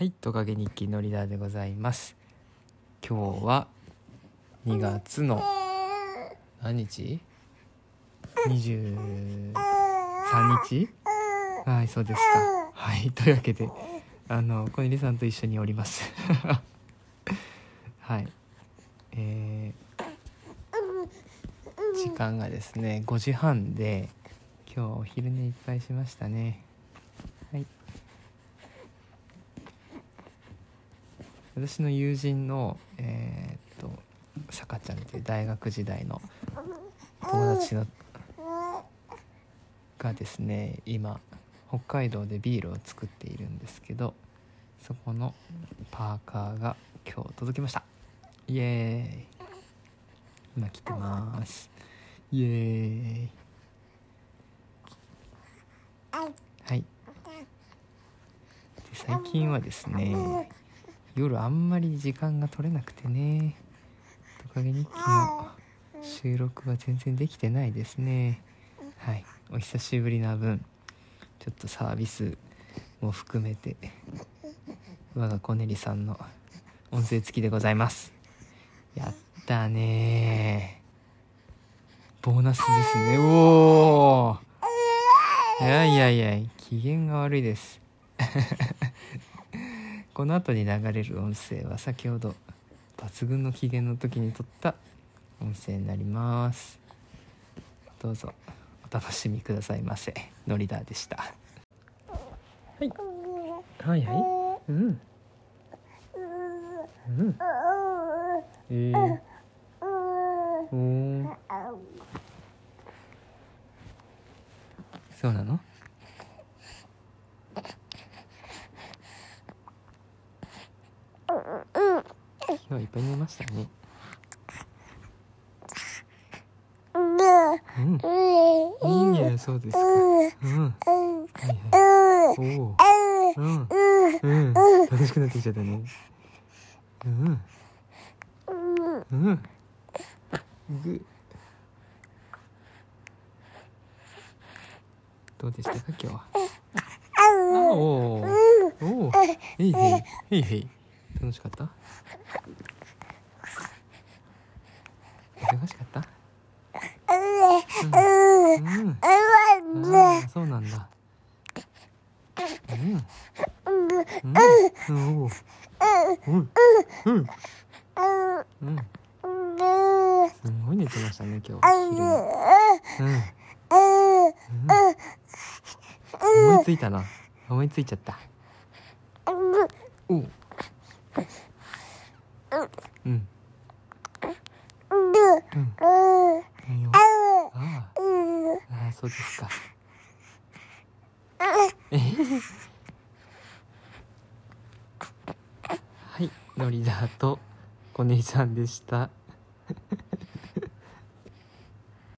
はい、トカゲ日記のリーダーでございます。今日は2月の何日 ?23 日はい、そうですか。はい、というわけで小西さんと一緒におりますはい、時間がですね5時半で、今日お昼寝いっぱいしましたね。はい、私の友人のさかちゃんっていう大学時代の友達のがですね、今北海道でビールを作っているんですけど、そこのパーカーが今日届きました。イエーイ。今着てます。イエーイ。はい。で、最近はですね、夜あんまり時間が取れなくてね、トカゲ日記の収録は全然できてないですね。はい、お久しぶりな分、ちょっとサービスも含めて我が小ねりさんの音声付きでございます。やったね、ボーナスですね。おー、いやいやいや、機嫌が悪いですこの後に流れる音声は先ほど抜群の機嫌の時に撮った音声になります。どうぞお楽しみくださいませ。のりだーでした。はいはいはい、うんうん、そうなの。今日いっぱい寝ましたね。うん、いいね、そうですか。うん、はいはい、おー、うん、うん、楽しくなってきちゃったね。うん、うん、ぐ、どうでしたか今日は。おー、おー、へいへい、へいへい、楽しかった？忙しかった？うん、あ、そうなんだ。うん、うん、お、うん、うん、うん、すごい寝てましたね今日。うん、思いついたな、思いついちゃった。お、うん。そうですか。はい、のりだーとこねりさんでした。